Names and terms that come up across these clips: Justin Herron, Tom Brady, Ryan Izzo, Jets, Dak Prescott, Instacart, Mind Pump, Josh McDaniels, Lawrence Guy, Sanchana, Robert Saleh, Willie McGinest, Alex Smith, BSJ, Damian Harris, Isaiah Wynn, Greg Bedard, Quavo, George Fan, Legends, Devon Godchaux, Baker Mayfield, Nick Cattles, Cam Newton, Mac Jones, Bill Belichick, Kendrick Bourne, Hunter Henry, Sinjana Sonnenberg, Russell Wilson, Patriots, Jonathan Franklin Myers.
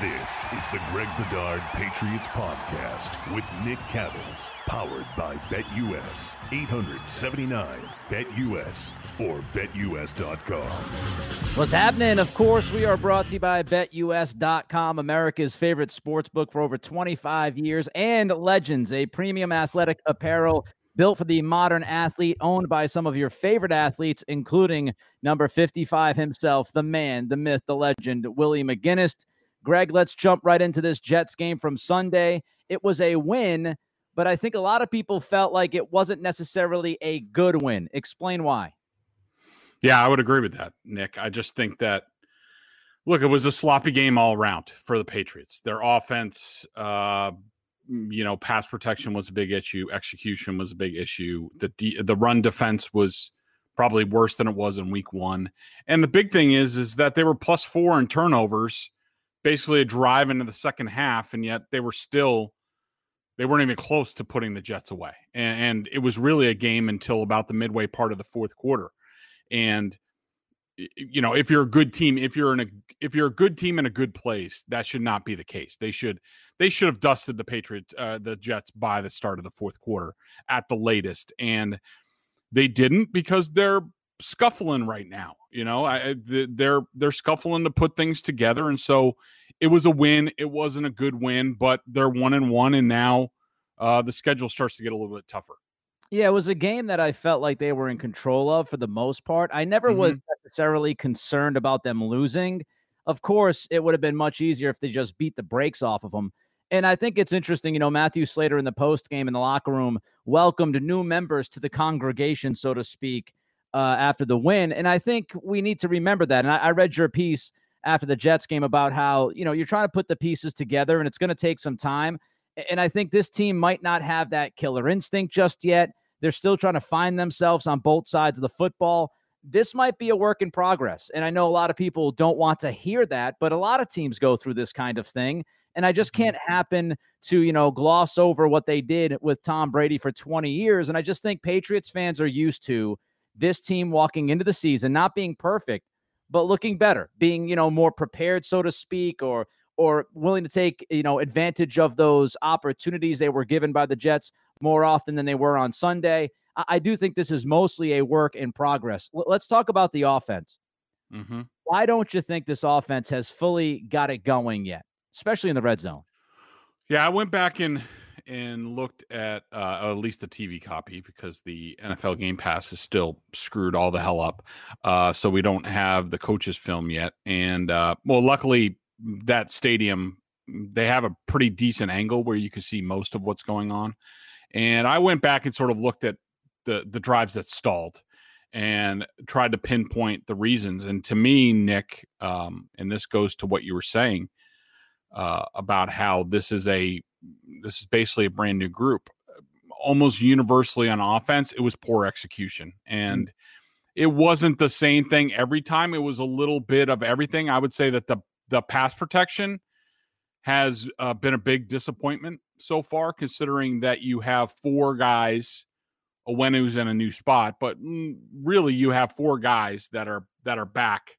This is the Greg Bedard Patriots Podcast with Nick Cattles, powered by BetUS, 879-BETUS or BetUS.com. What's happening? Of course, we are brought to you by BetUS.com, America's favorite sports book for over 25 years, and Legends, a premium athletic apparel built for the modern athlete, owned by some of your favorite athletes, including number 55 himself, the man, the myth, the legend, Willie McGinest. Greg, let's jump right into this Jets game from Sunday. It was a win, but I think a lot of people felt like it wasn't necessarily a good win. Explain why. Yeah, I would agree with that, Nick. I just think that, look, it was a sloppy game all around for the Patriots. Their offense, pass protection was a big issue. Execution was a big issue. The run defense was probably worse than it was in week one. And the big thing is that they were +4 in turnovers, basically a drive into the second half, and yet they weren't even close to putting the Jets away. And it was really a game until about the midway part of the fourth quarter. And, you know, if you're a good team, if you're a good team in a good place, that should not be the case. They should have dusted the Jets by the start of the fourth quarter at the latest. And they didn't, because they're scuffling right now. You know, they're scuffling to put things together. And so it was a win. It wasn't a good win, but they're 1-1. And now the schedule starts to get a little bit tougher. Yeah, it was a game that I felt like they were in control of for the most part. I never was necessarily concerned about them losing. Of course, it would have been much easier if they just beat the brakes off of them. And I think it's interesting, you know, Matthew Slater in the postgame in the locker room welcomed new members to the congregation, so to speak, after the win. And I think we need to remember that. And I read your piece after the Jets game about how, you know, you're trying to put the pieces together and it's going to take some time. And I think this team might not have that killer instinct just yet. They're still trying to find themselves on both sides of the football. This might be a work in progress. And I know a lot of people don't want to hear that, but a lot of teams go through this kind of thing. And I just can't happen to, you know, gloss over what they did with Tom Brady for 20 years. And I just think Patriots fans are used to this team walking into the season, not being perfect, but looking better, being, you know, more prepared, so to speak, or willing to take, you know, advantage of those opportunities they were given by the Jets more often than they were on Sunday. I do think this is mostly a work in progress. Let's talk about the offense. Mm-hmm. Why don't you think this offense has fully got it going yet, especially in the red zone? Yeah, I went back and looked at least the TV copy, because the NFL Game Pass is still screwed all the hell up. So we don't have the coaches' film yet. And, well, luckily, that stadium, they have a pretty decent angle where you can see most of what's going on. And I went back and sort of looked at the drives that stalled and tried to pinpoint the reasons. And to me, Nick, and this goes to what you were saying about how this is basically a brand new group. Almost universally on offense, it was poor execution. And it wasn't the same thing every time. It was a little bit of everything. I would say that the pass protection has been a big disappointment so far, considering that you have four guys, when who's in a new spot, but really you have four guys that are back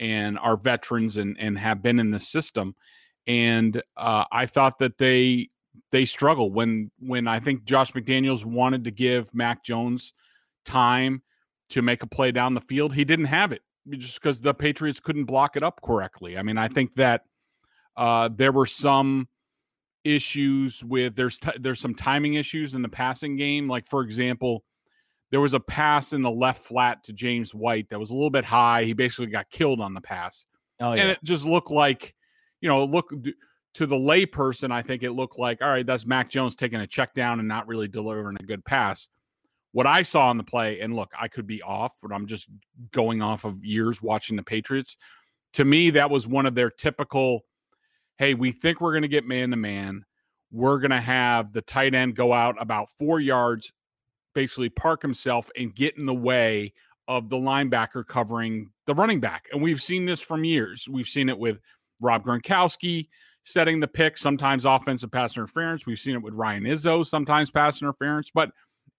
and are veterans and have been in the system. And I thought that they struggle when I think Josh McDaniels wanted to give Mac Jones time to make a play down the field. He didn't have it, just because the Patriots couldn't block it up correctly. I mean, I think that there were some issues with there's some timing issues in the passing game. Like, for example, there was a pass in the left flat to James White that was a little bit high. He basically got killed on the pass. Oh, yeah. And it just looked like, you know, to the lay person, I think it looked like, all right, that's Mac Jones taking a check down and not really delivering a good pass. What I saw on the play, and look, I could be off, but I'm just going off of years watching the Patriots. To me, that was one of their typical, hey, we think we're going to get man-to-man. We're going to have the tight end go out about 4 yards, basically park himself, and get in the way of the linebacker covering the running back. And we've seen this from years. We've seen it with Rob Gronkowski setting the pick, sometimes offensive pass interference. We've seen it with Ryan Izzo, sometimes pass interference. But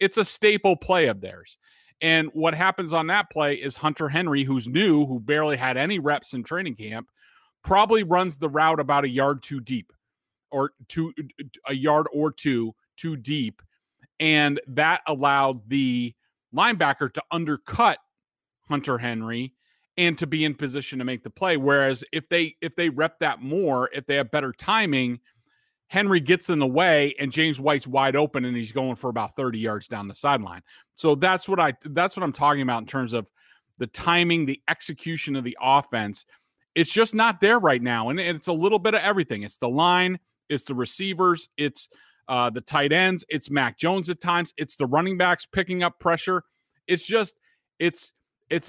it's a staple play of theirs. And what happens on that play is Hunter Henry, who's new, who barely had any reps in training camp, probably runs the route about a yard too deep or too deep. And that allowed the linebacker to undercut Hunter Henry and to be in position to make the play. Whereas if they rep that more, if they have better timing, Henry gets in the way and James White's wide open and he's going for about 30 yards down the sideline. So that's what I'm talking about in terms of the timing, the execution of the offense. It's just not there right now. And it's a little bit of everything. It's the line, it's the receivers, it's the tight ends, it's Mac Jones at times, it's the running backs picking up pressure. It's just, it's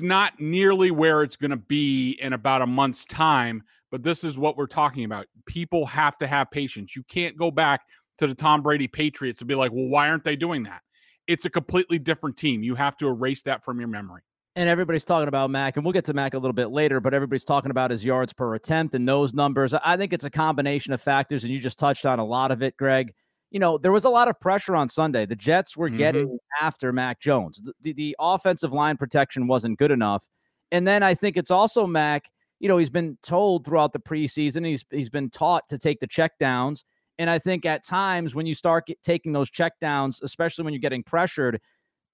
not nearly where it's going to be in about a month's time, but this is what we're talking about. People have to have patience. You can't go back to the Tom Brady Patriots and be like, well, why aren't they doing that? It's a completely different team. You have to erase that from your memory. And everybody's talking about Mac, and we'll get to Mac a little bit later, but everybody's talking about his yards per attempt and those numbers. I think it's a combination of factors, and you just touched on a lot of it, Greg. You know, there was a lot of pressure on Sunday. The Jets were getting after Mac Jones. The offensive line protection wasn't good enough. And then I think it's also Mac, you know, he's been told throughout the preseason, he's been taught to take the checkdowns. And I think at times when you start taking those checkdowns, especially when you're getting pressured,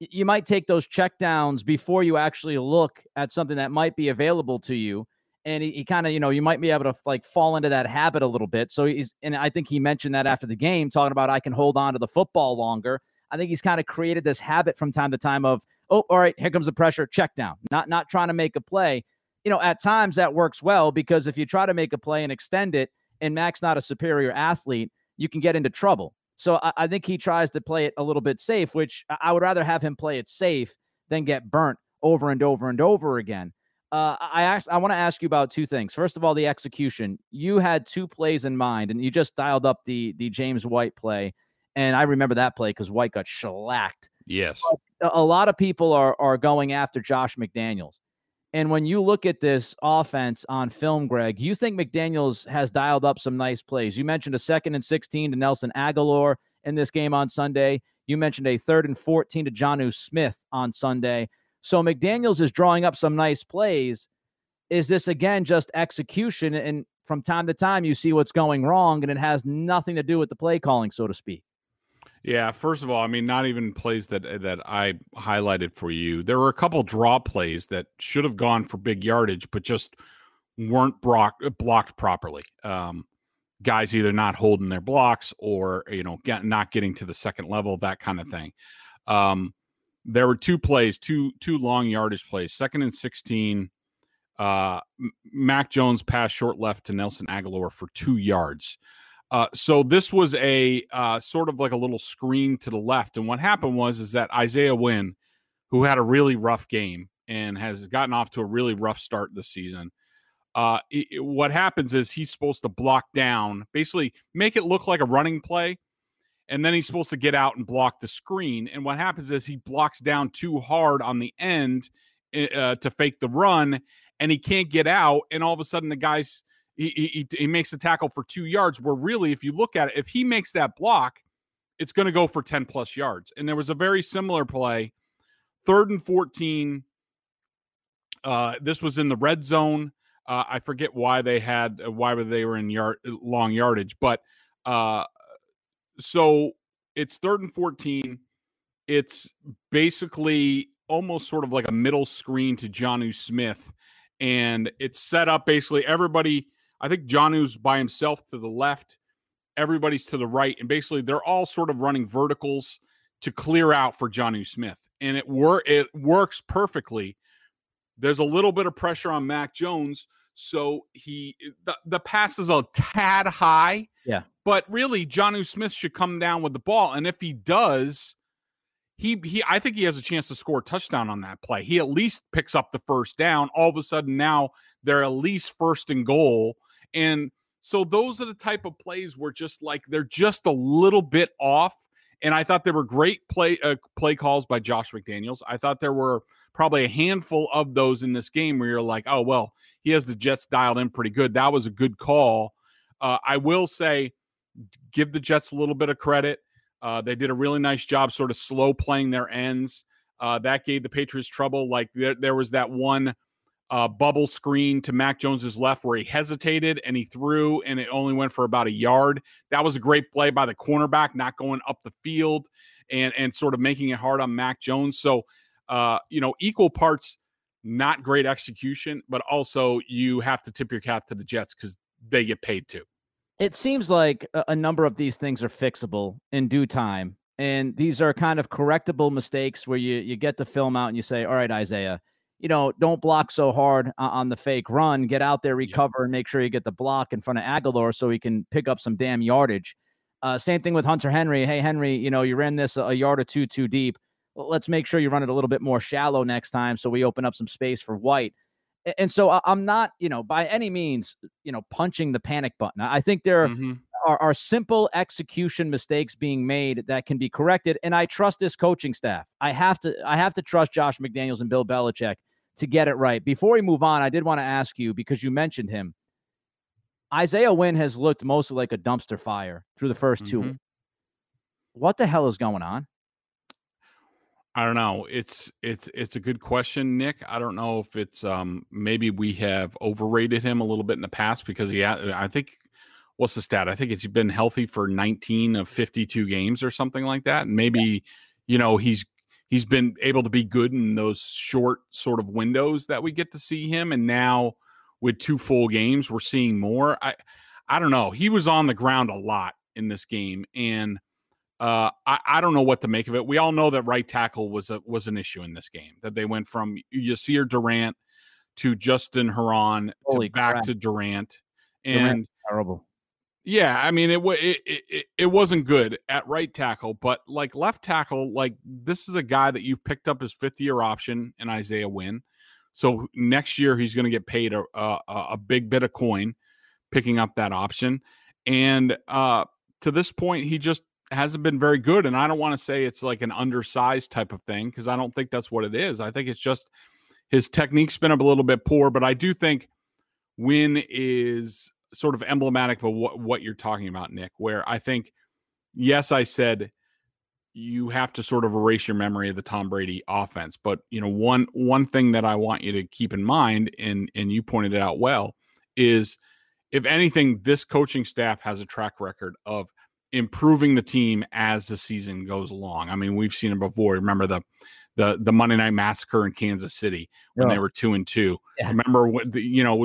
you might take those checkdowns before you actually look at something that might be available to you. And he kind of, you know, you might be able to like fall into that habit a little bit. So and I think he mentioned that after the game, talking about I can hold on to the football longer. I think he's kind of created this habit from time to time of, oh, all right, here comes the pressure, check down, not trying to make a play. You know, at times that works well, because if you try to make a play and extend it and Mac's not a superior athlete, you can get into trouble. So I think he tries to play it a little bit safe, which I would rather have him play it safe than get burnt over and over and over again. I want to ask you about two things. First of all, the execution. You had two plays in mind, and you just dialed up the James White play. And I remember that play because White got shellacked. Yes. But a lot of people are going after Josh McDaniels. And when you look at this offense on film, Greg, you think McDaniels has dialed up some nice plays. You mentioned a 2nd and 16 to Nelson Agholor in this game on Sunday. You mentioned a 3rd and 14 to Jonnu Smith on Sunday. So McDaniels is drawing up some nice plays. Is this, again, just execution? And from time to time, you see what's going wrong, and it has nothing to do with the play calling, so to speak. Yeah, first of all, I mean, not even plays that I highlighted for you. There were a couple draw plays that should have gone for big yardage, but just weren't blocked properly. Guys either not holding their blocks or, you know, not getting to the second level, that kind of thing. There were two plays, two long yardage plays, 2nd and 16. Mac Jones passed short left to Nelson Agholor for 2 yards. So this was a sort of like a little screen to the left. And what happened was that Isaiah Wynn, who had a really rough game and has gotten off to a really rough start this season, what happens is he's supposed to block down, basically make it look like a running play. And then he's supposed to get out and block the screen. And what happens is he blocks down too hard on the end to fake the run, and he can't get out. And all of a sudden, the guy's he makes the tackle for 2 yards, where really, if you look at it, if he makes that block, it's going to go for 10-plus yards. And there was a very similar play, 3rd and 14. This was in the red zone. I forget why they were in long yardage, but so it's 3rd and 14. It's basically almost sort of like a middle screen to Jonnu Smith. And it's set up basically everybody. I think Jonnu's by himself to the left. Everybody's to the right. And basically they're all sort of running verticals to clear out for Jonnu Smith. And it works perfectly. There's a little bit of pressure on Mac Jones. So the pass is a tad high. Yeah. But really, Jonnu Smith should come down with the ball, and if he does, I think he has a chance to score a touchdown on that play. He at least picks up the first down. All of a sudden, now they're at least 1st and goal, and so those are the type of plays where just like they're just a little bit off. And I thought there were great play calls by Josh McDaniels. I thought there were probably a handful of those in this game where you're like, oh well, he has the Jets dialed in pretty good. That was a good call. I will say, give the Jets a little bit of credit. They did a really nice job sort of slow playing their ends. That gave the Patriots trouble. Like there was that one bubble screen to Mac Jones's left where he hesitated and he threw and it only went for about a yard. That was a great play by the cornerback, not going up the field and sort of making it hard on Mac Jones. So, you know, equal parts, not great execution, but also you have to tip your cap to the Jets because they get paid too. It seems like a number of these things are fixable in due time. And these are kind of correctable mistakes where you get the film out and you say, all right, Isaiah, you know, don't block so hard on the fake run, get out there, recover, and make sure you get the block in front of Agholor so he can pick up some damn yardage. Same thing with Hunter Henry. Hey, Henry, you know, you ran this a yard or two too deep. Well, let's make sure you run it a little bit more shallow next time so we open up some space for White. And so I'm not, you know, by any means, you know, punching the panic button. I think there are simple execution mistakes being made that can be corrected. And I trust this coaching staff. I have to trust Josh McDaniels and Bill Belichick to get it right. Before we move on, I did want to ask you, because you mentioned him, Isaiah Wynn has looked mostly like a dumpster fire through the first two. What the hell is going on? I don't know. It's a good question, Nick. I don't know if it's maybe we have overrated him a little bit in the past because I think, what's the stat? I think it's been healthy for 19 of 52 games or something like that. And maybe, you know, he's been able to be good in those short sort of windows that we get to see him. And now with two full games, we're seeing more. I don't know. He was on the ground a lot in this game. And I don't know what to make of it. We all know that right tackle was an issue in this game, that they went from Yasir Durant to Justin Heron to back to Durant. And terrible. Yeah, I mean, it wasn't good at right tackle, but like left tackle, like this is a guy that you've picked up his fifth-year option in Isaiah Wynn. So next year he's going to get paid a big bit of coin picking up that option. And to this point, he just hasn't been very good. And I don't want to say it's like an undersized type of thing because I don't think that's what it is. I think it's just his technique's been up a little bit poor, but I do think Wynn is – sort of emblematic of what you're talking about, Nick, where I think, yes, I said you have to sort of erase your memory of the Tom Brady offense. But, you know, one thing that I want you to keep in mind, and you pointed it out well, is if anything, this coaching staff has a track record of improving the team as the season goes along. I mean, we've seen it before. Remember the Monday Night Massacre in Kansas City when they were 2-2. Yeah. Remember what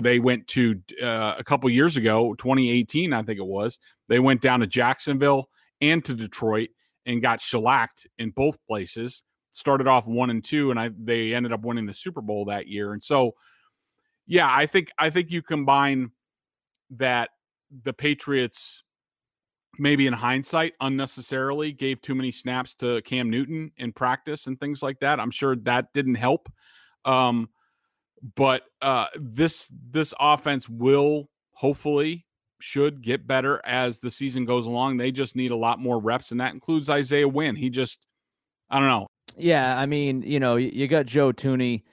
they went to a couple years ago, 2018, I think it was. They went down to Jacksonville and to Detroit and got shellacked in both places. Started off 1-2, and they ended up winning the Super Bowl that year. And so, yeah, I think you combine that the Patriots, maybe in hindsight, unnecessarily gave too many snaps to Cam Newton in practice and things like that. I'm sure that didn't help. But this offense will hopefully should get better as the season goes along. They just need a lot more reps, and that includes Isaiah Wynn. He just, I don't know. Yeah, I mean, you know, you got Joe Tooney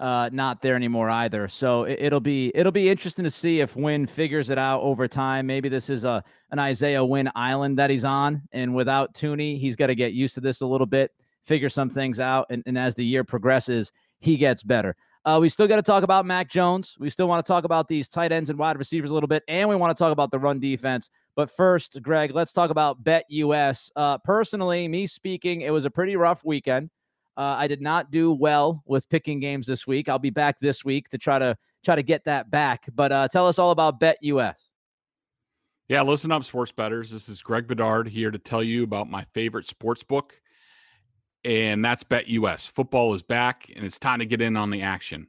not there anymore either. So it'll be interesting to see if Wynn figures it out over time. Maybe this is an Isaiah Wynn island that he's on, and without Tooney, he's got to get used to this a little bit, figure some things out. And as the year progresses, he gets better. We still got to talk about Mac Jones. We still want to talk about these tight ends and wide receivers a little bit. And we want to talk about the run defense, but first, Greg, let's talk about BetUS. Personally, me speaking, it was a pretty rough weekend. I did not do well with picking games this week. I'll be back this week to try to get that back. But tell us all about BetUS. Yeah, listen up, sports bettors. This is Greg Bedard here to tell you about my favorite sports book, and that's BetUS. Football is back, and it's time to get in on the action.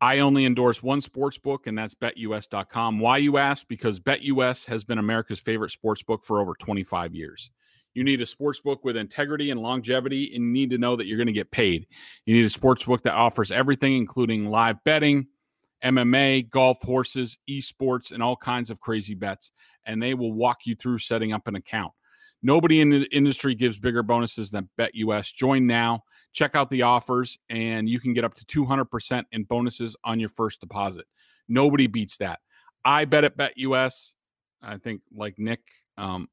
I only endorse one sports book, and that's BetUS.com. Why, you ask? Because BetUS has been America's favorite sports book for over 25 years. You need a sports book with integrity and longevity, and you need to know that you're going to get paid. You need a sports book that offers everything, including live betting, MMA, golf, horses, esports, and all kinds of crazy bets. And they will walk you through setting up an account. Nobody in the industry gives bigger bonuses than BetUS. Join now, check out the offers, and you can get up to 200% in bonuses on your first deposit. Nobody beats that. I bet at BetUS. I think, like Nick,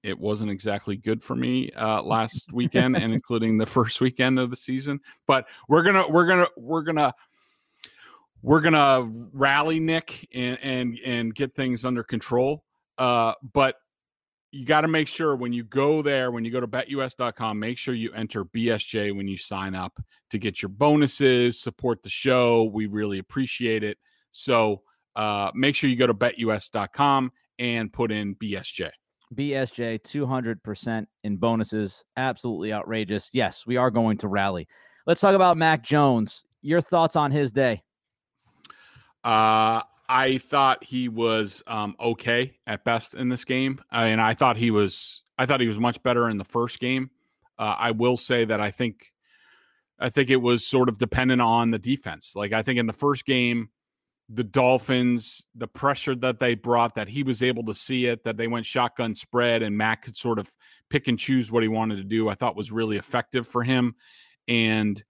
it wasn't exactly good for me last weekend, and including the first weekend of the season. But we're gonna we're going to rally Nick and get things under control. But you got to make sure when you go there, when you go to betus.com, make sure you enter BSJ when you sign up to get your bonuses, support the show. We really appreciate it. So make sure you go to betus.com and put in BSJ. BSJ, 200% in bonuses. Absolutely outrageous. Yes, we are going to rally. Let's talk about Mac Jones. Your thoughts on his day? I thought he was okay at best in this game, and I thought he was much better in the first game. I will say that I think it was sort of dependent on the defense. Like, I think in the first game, the Dolphins, the pressure that they brought, that he was able to see it, that they went shotgun spread, and Mac could sort of pick and choose what he wanted to do, I thought was really effective for him. And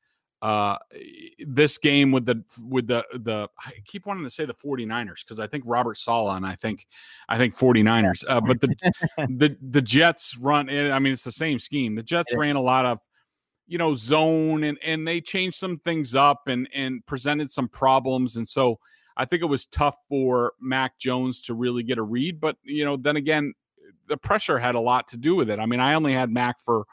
this game with the I keep wanting to say the 49ers, because I think Robert Saleh and I think 49ers, but the the Jets run, I mean, it's the same scheme. The Jets ran a lot of, you know, zone, and they changed some things up and presented some problems. And so I think it was tough for Mac Jones to really get a read, but, you know, then again, the pressure had a lot to do with it. I mean, I only had Mac for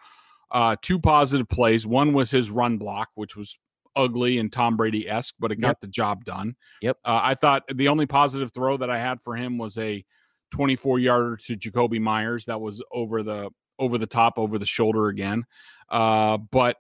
two positive plays. One was his run block, which was ugly and Tom Brady-esque, but it got the job done. Yep. I thought the only positive throw that I had for him was a 24-yarder to Jakobi Meyers. That was over the top, over the shoulder again. But,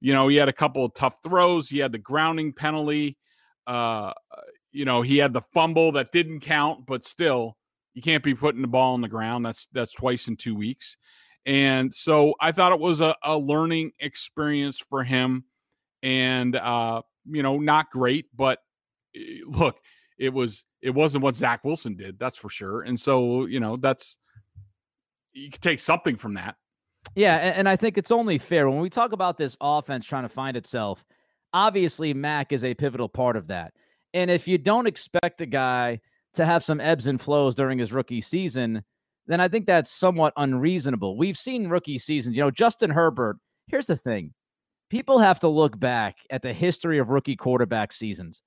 you know, he had a couple of tough throws. He had the grounding penalty. You know, he had the fumble that didn't count, but still, you can't be putting the ball on the ground. That's twice in 2 weeks. And so I thought it was a learning experience for him, and, you know, not great, but look, it wasn't what Zach Wilson did. That's for sure. And so, you know, you can take something from that. Yeah. And I think it's only fair when we talk about this offense trying to find itself, obviously Mac is a pivotal part of that. And if you don't expect a guy to have some ebbs and flows during his rookie season, then I think that's somewhat unreasonable. We've seen rookie seasons. You know, Justin Herbert, here's the thing. People have to look back at the history of rookie quarterback seasons.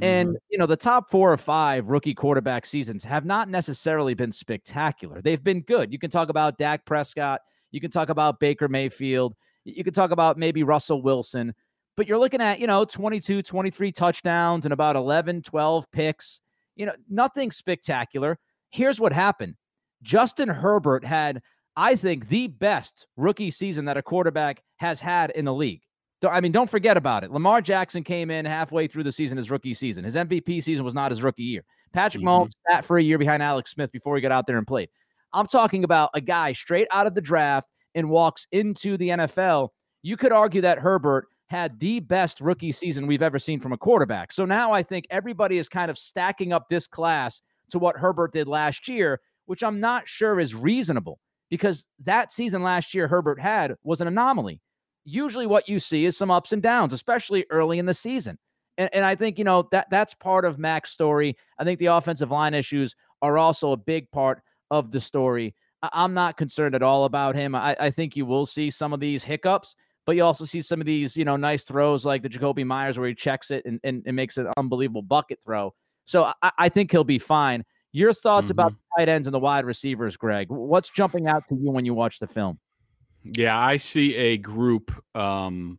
And, you know, the top 4 or 5 rookie quarterback seasons have not necessarily been spectacular. They've been good. You can talk about Dak Prescott. You can talk about Baker Mayfield. You can talk about maybe Russell Wilson. But you're looking at, you know, 22, 23 touchdowns and about 11, 12 picks. You know, nothing spectacular. Here's what happened. Justin Herbert had, I think, the best rookie season that a quarterback has had in the league. I mean, don't forget about it. Lamar Jackson came in halfway through the season, his rookie season. His MVP season was not his rookie year. Patrick Mahomes sat for a year behind Alex Smith before he got out there and played. I'm talking about a guy straight out of the draft and walks into the NFL. You could argue that Herbert had the best rookie season we've ever seen from a quarterback. So now I think everybody is kind of stacking up this class to what Herbert did last year, which I'm not sure is reasonable, because that season last year Herbert had was an anomaly. Usually what you see is some ups and downs, especially early in the season. And I think, you know, that's part of Mac's story. I think the offensive line issues are also a big part of the story. I'm not concerned at all about him. I think you will see some of these hiccups, but you also see some of these, you know, nice throws like the Jakobi Meyers where he checks it and makes an unbelievable bucket throw. So I think he'll be fine. Your thoughts about the tight ends and the wide receivers, Greg? What's jumping out to you when you watch the film? Yeah, I see a group of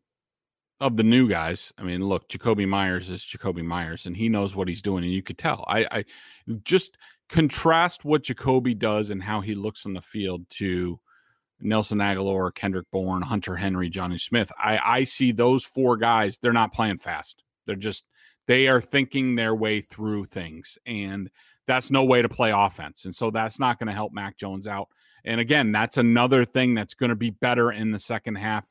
the new guys. I mean, look, Jakobi Meyers is Jakobi Meyers, and he knows what he's doing, and you could tell. I just contrast what Jakobi does and how he looks on the field to Nelson Agholor, Kendrick Bourne, Hunter Henry, Jonnu Smith. I see those 4 guys. They're not playing fast. They're just they are thinking their way through things, and that's no way to play offense. And so that's not going to help Mac Jones out. And again, that's another thing that's going to be better in the second half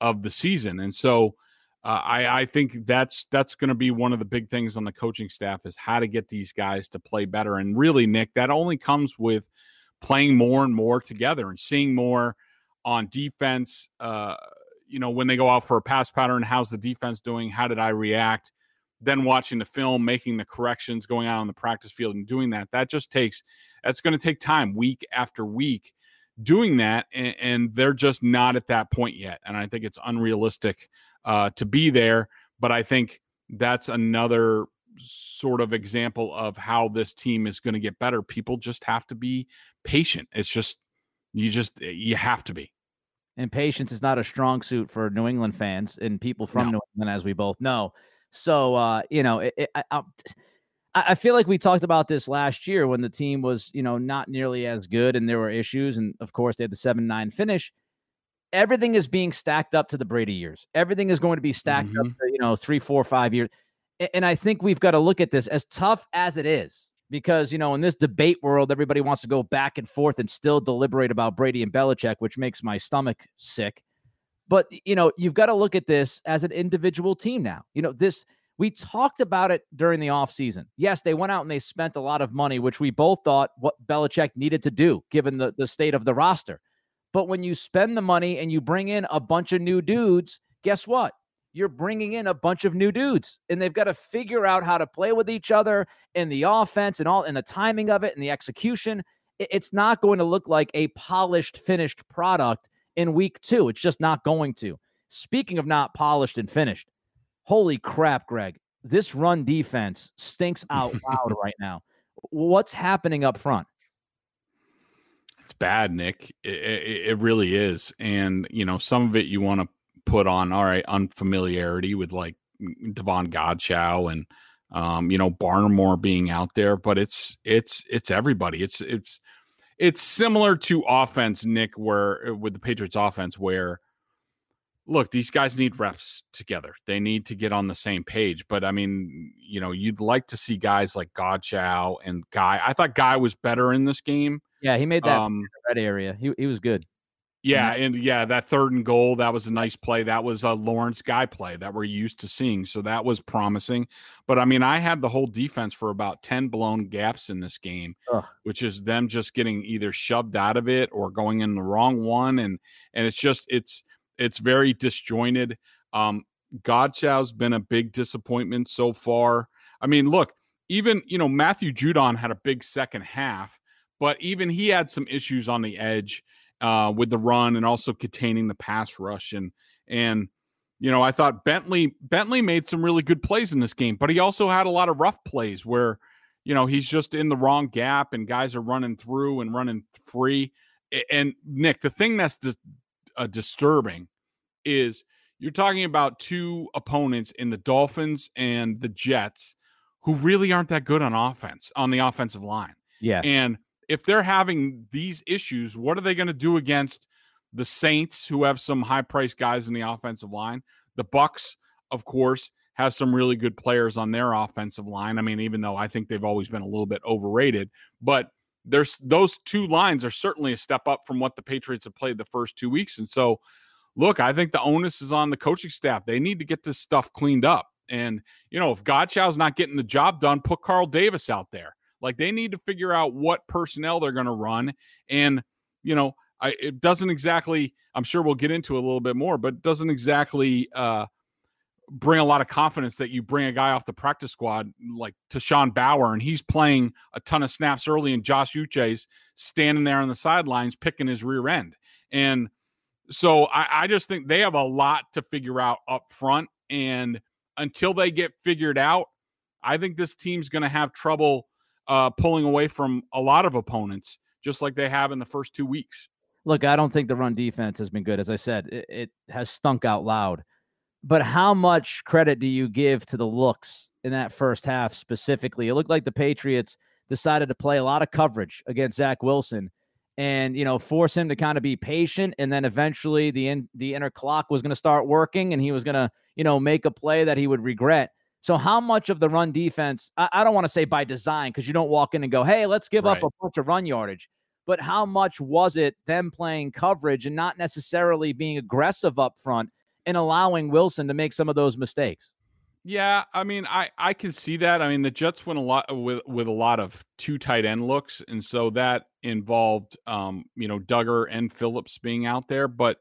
of the season. And so I think that's going to be one of the big things on the coaching staff, is how to get these guys to play better. And really, Nick, that only comes with playing more and more together and seeing more on defense. You know, when they go out for a pass pattern, how's the defense doing? How did I react? Then watching the film, making the corrections, going out on the practice field and doing that. That's going to take time, week after week, doing that. And they're just not at that point yet. And I think it's unrealistic to be there. But I think that's another sort of example of how this team is going to get better. People just have to be patient. It's just, you have to be. And patience is not a strong suit for New England fans and people from New England, as we both know. So, I feel like we talked about this last year when the team was, not nearly as good and there were issues. And of course, they had the 7-9 finish. Everything is being stacked up to the Brady years. Everything is going to be stacked up to, 3, 4, 5 years. And I think we've got to look at this as tough as it is because, in this debate world, everybody wants to go back and forth and still deliberate about Brady and Belichick, which makes my stomach sick. But, you've got to look at this as an individual team now. We talked about it during the offseason. Yes, they went out and they spent a lot of money, which we both thought what Belichick needed to do, given the state of the roster. But when you spend the money and you bring in a bunch of new dudes, guess what? You're bringing in a bunch of new dudes, and they've got to figure out how to play with each other and the offense and all, and the timing of it and the execution. It's not going to look like a polished, finished product in week 2. It's just not going to. Speaking of not polished and finished, holy crap, Greg, this run defense stinks out loud right now. What's happening up front? It's bad, Nick. It really is. And, some of it you want to put on, all right, unfamiliarity with like Devon Godchaux and, Barnamore being out there, but it's everybody. It's similar to offense, Nick, where with the Patriots offense, where, look, these guys need reps together. They need to get on the same page. But, you'd like to see guys like Godchaux and Guy. I thought Guy was better in this game. Yeah, he made that red area. He was good. Yeah, and that 3rd and goal, that was a nice play. That was a Lawrence Guy play that we're used to seeing, so that was promising. But, I had the whole defense for about 10 blown gaps in this game, which is them just getting either shoved out of it or going in the wrong one, and it's just – it's very disjointed. Godchaux's been a big disappointment so far. Look, even, Matthew Judon had a big second half, but even he had some issues on the edge with the run and also containing the pass rush. And I thought Bentley made some really good plays in this game, but he also had a lot of rough plays where, he's just in the wrong gap and guys are running through and running free. And Nick, the thing that's disturbing is you're talking about two opponents in the Dolphins and the Jets who really aren't that good on offense, on the offensive line. Yeah. And if they're having these issues, what are they going to do against the Saints, who have some high-priced guys in the offensive line? The Bucs, of course, have some really good players on their offensive line. Even though I think they've always been a little bit overrated, but those two lines are certainly a step up from what the Patriots have played the first 2 weeks. And so, look, I think the onus is on the coaching staff. They need to get this stuff cleaned up. And, if Godchaux's not getting the job done, put Corey Davis out there. Like, they need to figure out what personnel they're going to run. And, it doesn't exactly – I'm sure we'll get into it a little bit more, but it doesn't exactly bring a lot of confidence that you bring a guy off the practice squad like Tashaun Bauer, and he's playing a ton of snaps early, and Josh Uche's standing there on the sidelines picking his rear end. And so I just think they have a lot to figure out up front, and until they get figured out, I think this team's going to have trouble pulling away from a lot of opponents, just like they have in the first 2 weeks. Look, I don't think the run defense has been good. As I said, it has stunk out loud. But how much credit do you give to the looks in that first half specifically? It looked like the Patriots decided to play a lot of coverage against Zach Wilson and, force him to kind of be patient. And then eventually the inner clock was going to start working and he was going to, make a play that he would regret. So how much of the run defense, I don't want to say by design, because you don't walk in and go, hey, let's give up a bunch of run yardage. But how much was it them playing coverage and not necessarily being aggressive up front and allowing Wilson to make some of those mistakes? Yeah, I can see that. The Jets went a lot with a lot of two tight end looks, and so that involved, Duggar and Phillips being out there. But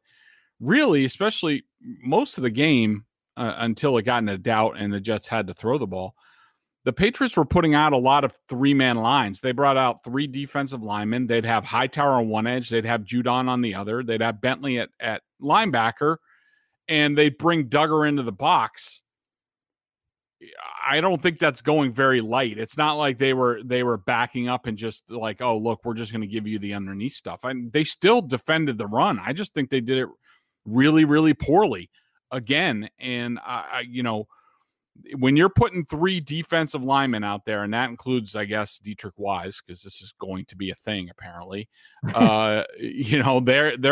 really, especially most of the game until it got into doubt and the Jets had to throw the ball, the Patriots were putting out a lot of three-man lines. They brought out 3 defensive linemen. They'd have Hightower on one edge. They'd have Judon on the other. They'd have Bentley at linebacker. And they bring Duggar into the box. I don't think that's going very light. It's not like they were backing up and just like, oh, look, we're just going to give you the underneath stuff. And they still defended the run. I just think they did it really, really poorly again. And, when you're putting three defensive linemen out there, and that includes, I guess, Dietrich Wise, because this is going to be a thing, apparently, they're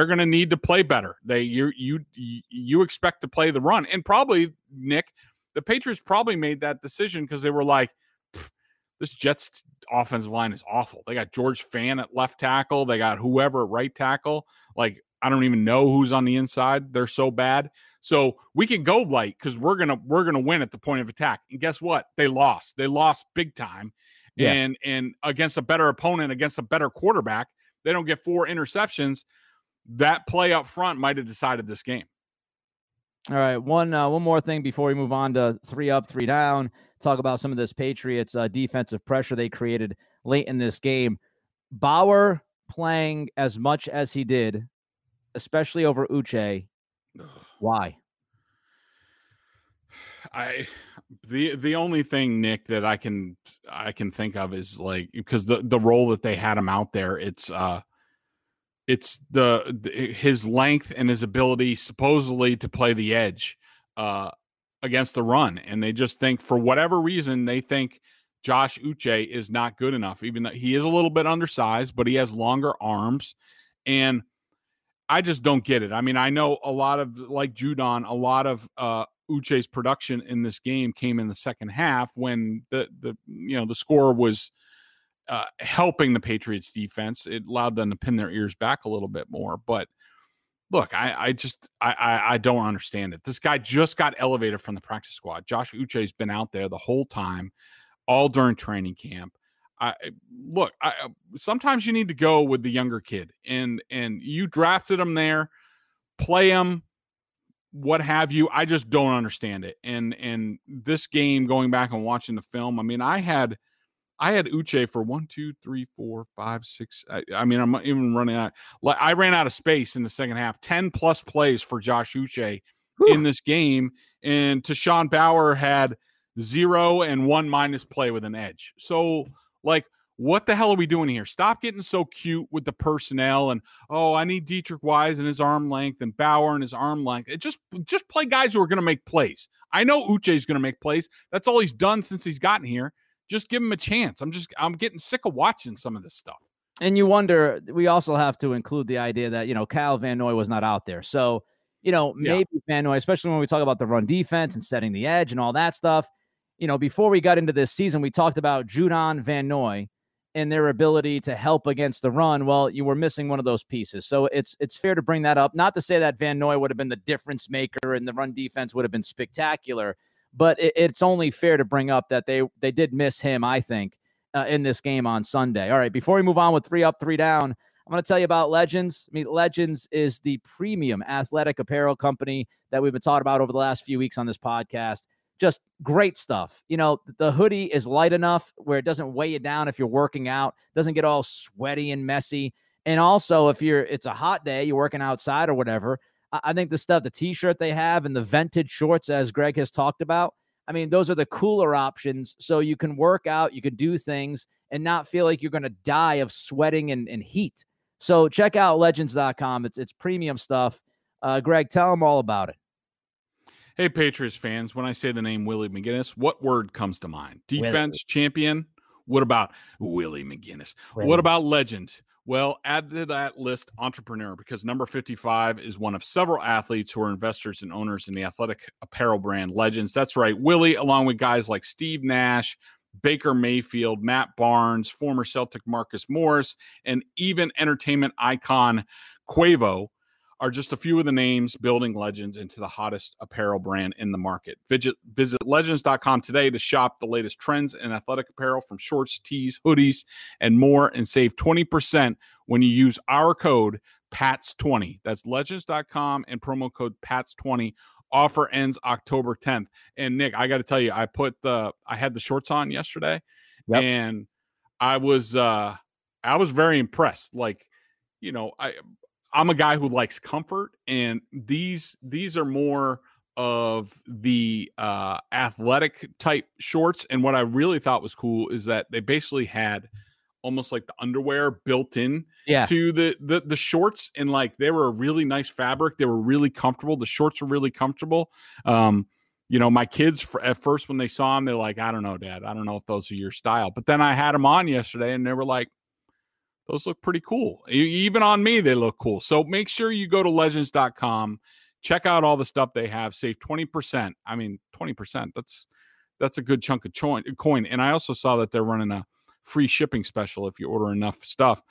going to need to play better. You expect to play the run. And probably, Nick, the Patriots probably made that decision because they were like, this Jets offensive line is awful. They got George Fan at left tackle. They got whoever at right tackle. Like, I don't even know who's on the inside. They're so bad. So we can go light because we're gonna win at the point of attack. And guess what? They lost. They lost big time. Yeah. And against a better opponent, against a better quarterback, they don't get four interceptions. That play up front might have decided this game. All right, one more thing before we move on to 3 up, 3 down. Talk about some of this Patriots defensive pressure they created late in this game. Bauer playing as much as he did, especially over Uche. Why? The only thing, Nick, that I can think of is like, because the role that they had him out there, it's his length and his ability supposedly to play the edge against the run. And they just think, for whatever reason, they think Josh Uche is not good enough, even though he is a little bit undersized, but he has longer arms. And I just don't get it. I mean, I know a lot of, like Judon, a lot of Uche's production in this game came in the second half when the score was helping the Patriots defense. It allowed them to pin their ears back a little bit more. But look, I just don't understand it. This guy just got elevated from the practice squad. Josh Uche's been out there the whole time, all during training camp. Sometimes you need to go with the younger kid, and you drafted him there, play him, what have you. I just don't understand it. And this game, going back and watching the film, I mean, I had Uche for 1, 2, 3, 4, 5, 6. I'm even running out. I ran out of space in the second half. 10+ plays for Josh Uche in this game, and Tashaun Bauer had 0 and 1 minus play with an edge. So, like, what the hell are we doing here? Stop getting so cute with the personnel and, oh, I need Dietrich Wise and his arm length and Bauer and his arm length. It just play guys who are going to make plays. I know Uche's going to make plays. That's all he's done since he's gotten here. Just give him a chance. I'm getting sick of watching some of this stuff. And you wonder, we also have to include the idea that, Kyle Van Noy was not out there. So, maybe Van Noy, especially when we talk about the run defense and setting the edge and all that stuff, before we got into this season, we talked about Judon, Van Noy, and their ability to help against the run. Well, you were missing one of those pieces. So it's fair to bring that up. Not to say that Van Noy would have been the difference maker and the run defense would have been spectacular, but it's only fair to bring up that they did miss him, I think, in this game on Sunday. All right, before we move on with 3 up, 3 down, I'm going to tell you about Legends. I mean, Legends is the premium athletic apparel company that we've been talking about over the last few weeks on this podcast. Just great stuff. The hoodie is light enough where it doesn't weigh you down if you're working out, doesn't get all sweaty and messy. And also, if it's a hot day, you're working outside or whatever, I think the stuff, the t-shirt they have and the vented shorts, as Greg has talked about, I mean, those are the cooler options. So you can work out, you can do things and not feel like you're going to die of sweating and heat. So check out legends.com. It's premium stuff. Greg, tell them all about it. Hey, Patriots fans, when I say the name Willie McGinest, what word comes to mind? Defense champion? What about Willie McGinest? What about legend? Well, add to that list entrepreneur, because number 55 is one of several athletes who are investors and owners in the athletic apparel brand Legends. That's right. Willie, along with guys like Steve Nash, Baker Mayfield, Matt Barnes, former Celtic Marcus Morris, and even entertainment icon Quavo, are just a few of the names building Legends into the hottest apparel brand in the market. Visit legends.com today to shop the latest trends in athletic apparel, from shorts, tees, hoodies, and more, and save 20% when you use our code PATS20. That's legends.com and promo code PATS20. Offer ends October 10th. And Nick, I got to tell you, I had the shorts on yesterday, and I was very impressed. Like, I'm a guy who likes comfort, and these are more of the athletic type shorts. And what I really thought was cool is that they basically had almost like the underwear built in to the shorts. And like, they were a really nice fabric. They were really comfortable. The shorts were really comfortable. You know, my kids at first, when they saw them, they're like, I don't know, Dad, I don't know if those are your style. But then I had them on yesterday and they were like, those look pretty cool. Even on me, they look cool. So make sure you go to legends.com, check out all the stuff they have, save 20%. I mean, 20%, that's a good chunk of coin. And I also saw that they're running a free shipping special if you order enough stuff.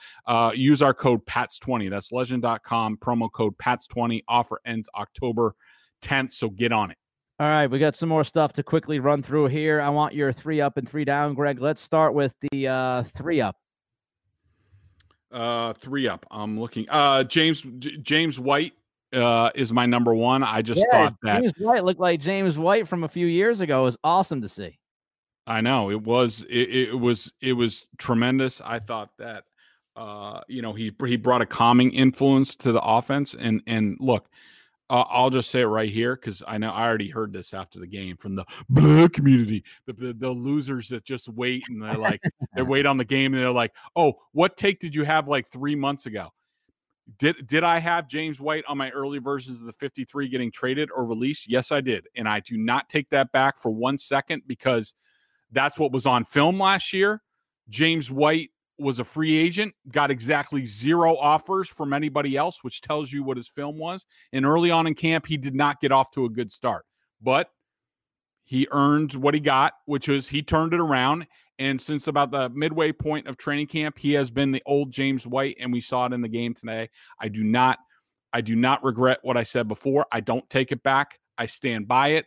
Use our code PATS20. That's legend.com, promo code PATS20. Offer ends October 10th, so get on it. All right, we got some more stuff to quickly run through here. I want your 3-up and 3-down, Greg. Let's start with the 3-up. 3-up. I'm looking. James White is my number one. I just thought that James White looked like James White from a few years ago. It was awesome to see. I know it was tremendous. I thought that you know, he brought a calming influence to the offense. And look, I'll just say it right here, because I know I already heard this after the game from the blah community, the losers that just wait, and they're like, they wait on the game and they're like, oh, what take did you have like 3 months ago? Did I have James White on my early versions of the 53 getting traded or released? Yes, I did. And I do not take that back for 1 second, because that's what was on film last year. James White was a free agent, got exactly 0 offers from anybody else, which tells you what his film was. And early on in camp, he did not get off to a good start, but he earned what he got, which is he turned it around. And since about the midway point of training camp, he has been the old James White, and we saw it in the game today. I do not regret what I said before. I don't take it back. I stand by it.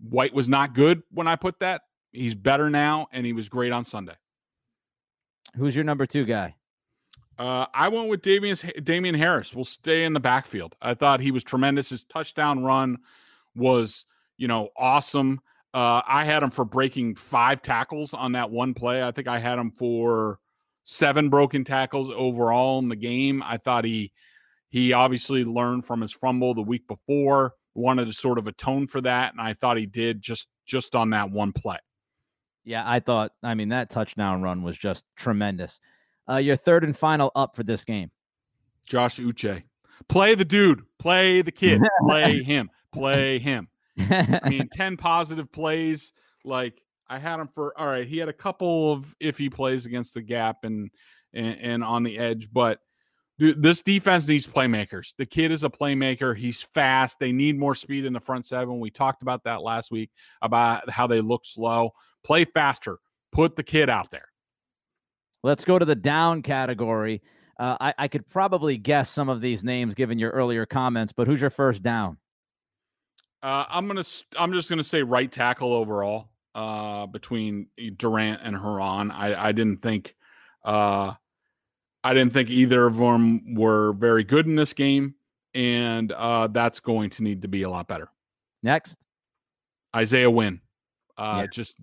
White was not good when I put that. He's better now, and he was great on Sunday. Who's your number 2 guy? I went with Damian Harris. We'll stay in the backfield. I thought he was tremendous. His touchdown run was, you know, awesome. I had him for breaking 5 tackles on that one play. I think I had him for 7 broken tackles overall in the game. I thought he obviously learned from his fumble the week before, wanted to sort of atone for that, and I thought he did just on that one play. Yeah, I mean, that touchdown run was just tremendous. Your 3rd and final up for this game. Josh Uche. Play the dude. Play the kid. Play him. Play him. I mean, 10 positive plays. Like, I had him for, all right, he had a couple of iffy plays against the gap and on the edge. But, dude, this defense needs playmakers. The kid is a playmaker. He's fast. They need more speed in the front 7. We talked about that last week, about how they look slow. Play faster. Put the kid out there. Let's go to the down category. I could probably guess some of these names given your earlier comments, but who's your first down? I'm just gonna say right tackle overall. Between Durant and Huron, I didn't think either of them were very good in this game, and that's going to need to be a lot better. Next, Isaiah Wynn. Just.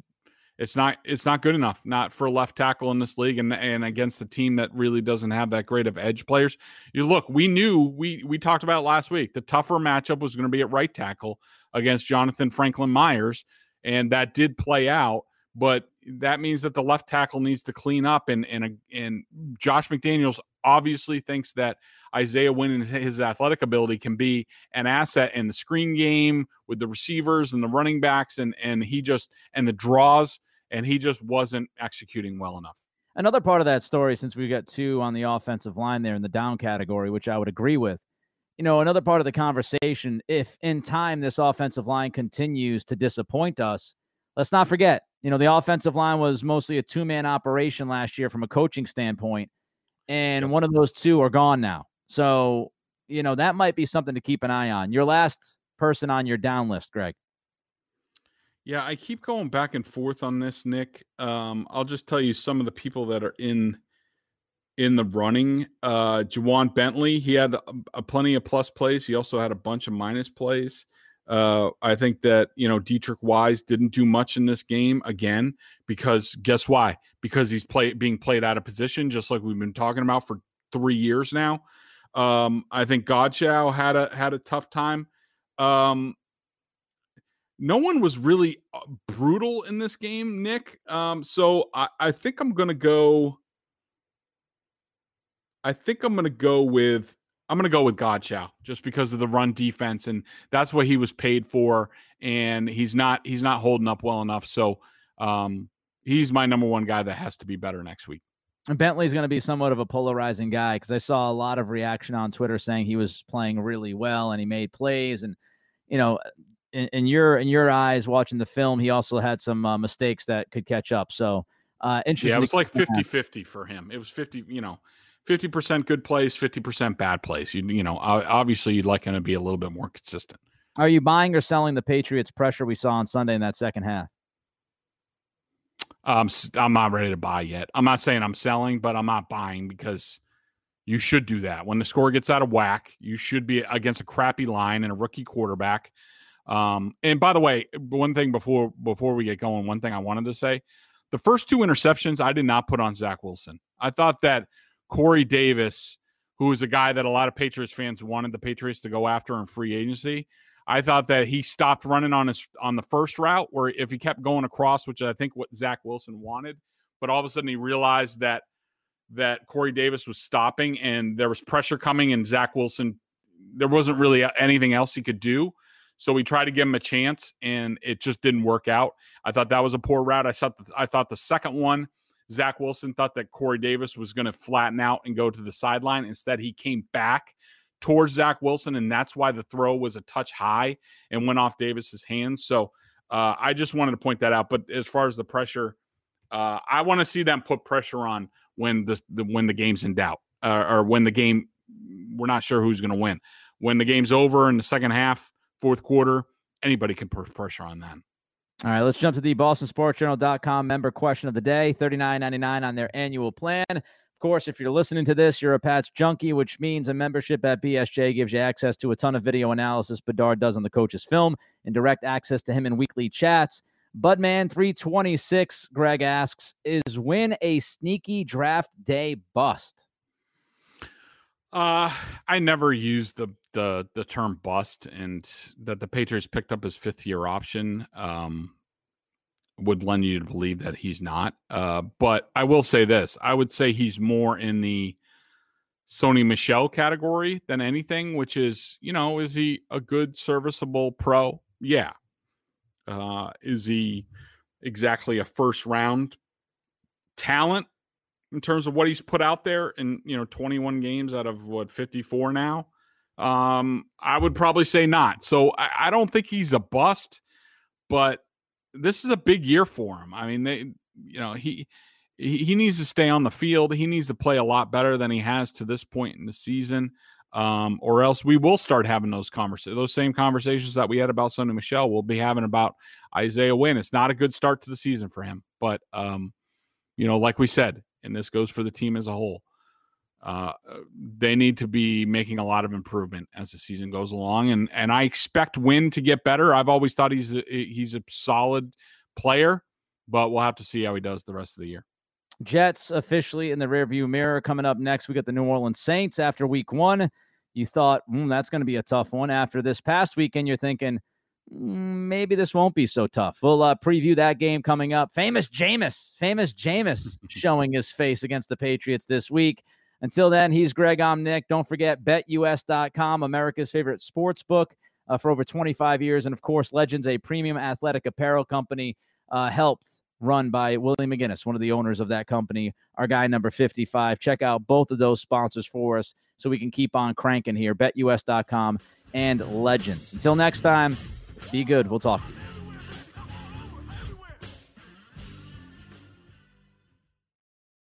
It's not good enough, not for left tackle in this league and against the team that really doesn't have that great of edge players. You look, we knew, we talked about it last week. The tougher matchup was going to be at right tackle against Jonathan Franklin Myers, and that did play out, but that means that the left tackle needs to clean up, and Josh McDaniels obviously thinks that Isaiah Wynn and his athletic ability can be an asset in the screen game with the receivers and the running backs and the draws, and he just wasn't executing well enough. Another part of that story, since we got 2 on the offensive line there in the down category, which I would agree with, you know, another part of the conversation, if in time this offensive line continues to disappoint us, let's not forget, you know, the offensive line was mostly a 2-man operation last year from a coaching standpoint, and one of those 2 are gone now. So, you know, that might be something to keep an eye on. Your last person on your down list, Greg. Yeah, I keep going back and forth on this, Nick. I'll just tell you some of the people that are in the running. Juwan Bentley, he had a plenty of plus plays. He also had a bunch of minus plays. I think that, you know, Dietrich Wise didn't do much in this game again, because guess why? Because he's being played out of position, just like we've been talking about for 3 years now. I think Godchaux had a tough time. no one was really brutal in this game, Nick. So I think I'm going to go. I'm going to go with Godchaux just because of the run defense, and that's what he was paid for. And he's not holding up well enough. So he's my number one guy that has to be better next week. And Bentley's going to be somewhat of a polarizing guy because I saw a lot of reaction on Twitter saying he was playing really well and he made plays. And, you know, in your eyes watching the film, he also had some mistakes that could catch up. So interesting. Yeah, it was like 50-50 for him. It was 50, you know, 50% good plays, 50% bad plays. You know, obviously you'd like him to be a little bit more consistent. Are you buying or selling the Patriots pressure we saw on Sunday in that second half? I'm not ready to buy yet. I'm not saying I'm selling, but I'm not buying because you should do that. When the score gets out of whack, you should be against a crappy line and a rookie quarterback. And by the way, one thing before we get going, one thing I wanted to say, the first two interceptions I did not put on Zach Wilson. I thought that Corey Davis, who is a guy that a lot of Patriots fans wanted the Patriots to go after in free agency, I thought that he stopped running on the first route where if he kept going across, which I think what Zach Wilson wanted, but all of a sudden he realized that Corey Davis was stopping and there was pressure coming and Zach Wilson, there wasn't really anything else he could do. So we tried to give him a chance and it just didn't work out. I thought that was a poor route. I thought the second one, Zach Wilson thought that Corey Davis was going to flatten out and go to the sideline. Instead, he came back towards Zach Wilson, and that's why the throw was a touch high and went off Davis's hands. So I just wanted to point that out. But as far as the pressure, I want to see them put pressure on when the game's in doubt or when the game we're not sure who's going to win. When the game's over in the second half, fourth quarter, anybody can put pressure on them. All right, let's jump to the BostonSportsJournal.com member question of the day, $39.99 on their annual plan. Of course, if you're listening to this, you're a Pats junkie, which means a membership at BSJ gives you access to a ton of video analysis Bedard does on the coach's film and direct access to him in weekly chats. Budman 326, Greg asks, is Wynn a sneaky draft day bust? I never used the term bust, and that the Patriots picked up his fifth year option would lend you to believe that he's not. But I will say this. I would say he's more in the Sony Michel category than anything, which is, you know, is he a good serviceable pro? Yeah. Is he exactly a first round talent in terms of what he's put out there in, you know, 21 games out of what, 54 now? I would probably say not. So I don't think he's a bust, but this is a big year for him. I mean, he needs to stay on the field. He needs to play a lot better than he has to this point in the season, or else we will start having those same conversations that we had about Sony Michel. We'll be having about Isaiah Wynn. It's not a good start to the season for him, but you know, like we said, and this goes for the team as a whole, they need to be making a lot of improvement as the season goes along, and I expect Wynn to get better. I've always thought he's a solid player, but we'll have to see how he does the rest of the year. Jets officially in the rearview mirror. Coming up next, we got the New Orleans Saints after week one. You thought, that's going to be a tough one. After this past weekend, you're thinking, maybe this won't be so tough. We'll preview that game coming up. Famous Jameis showing his face against the Patriots this week. Until then, he's Greg, I'm Nick. Don't forget, BetUS.com, America's favorite sports book for over 25 years. And, of course, Legends, a premium athletic apparel company helped run by Willie McGinest, one of the owners of that company, our guy number 55. Check out both of those sponsors for us so we can keep on cranking here, BetUS.com and Legends. Until next time, be good. We'll talk to you.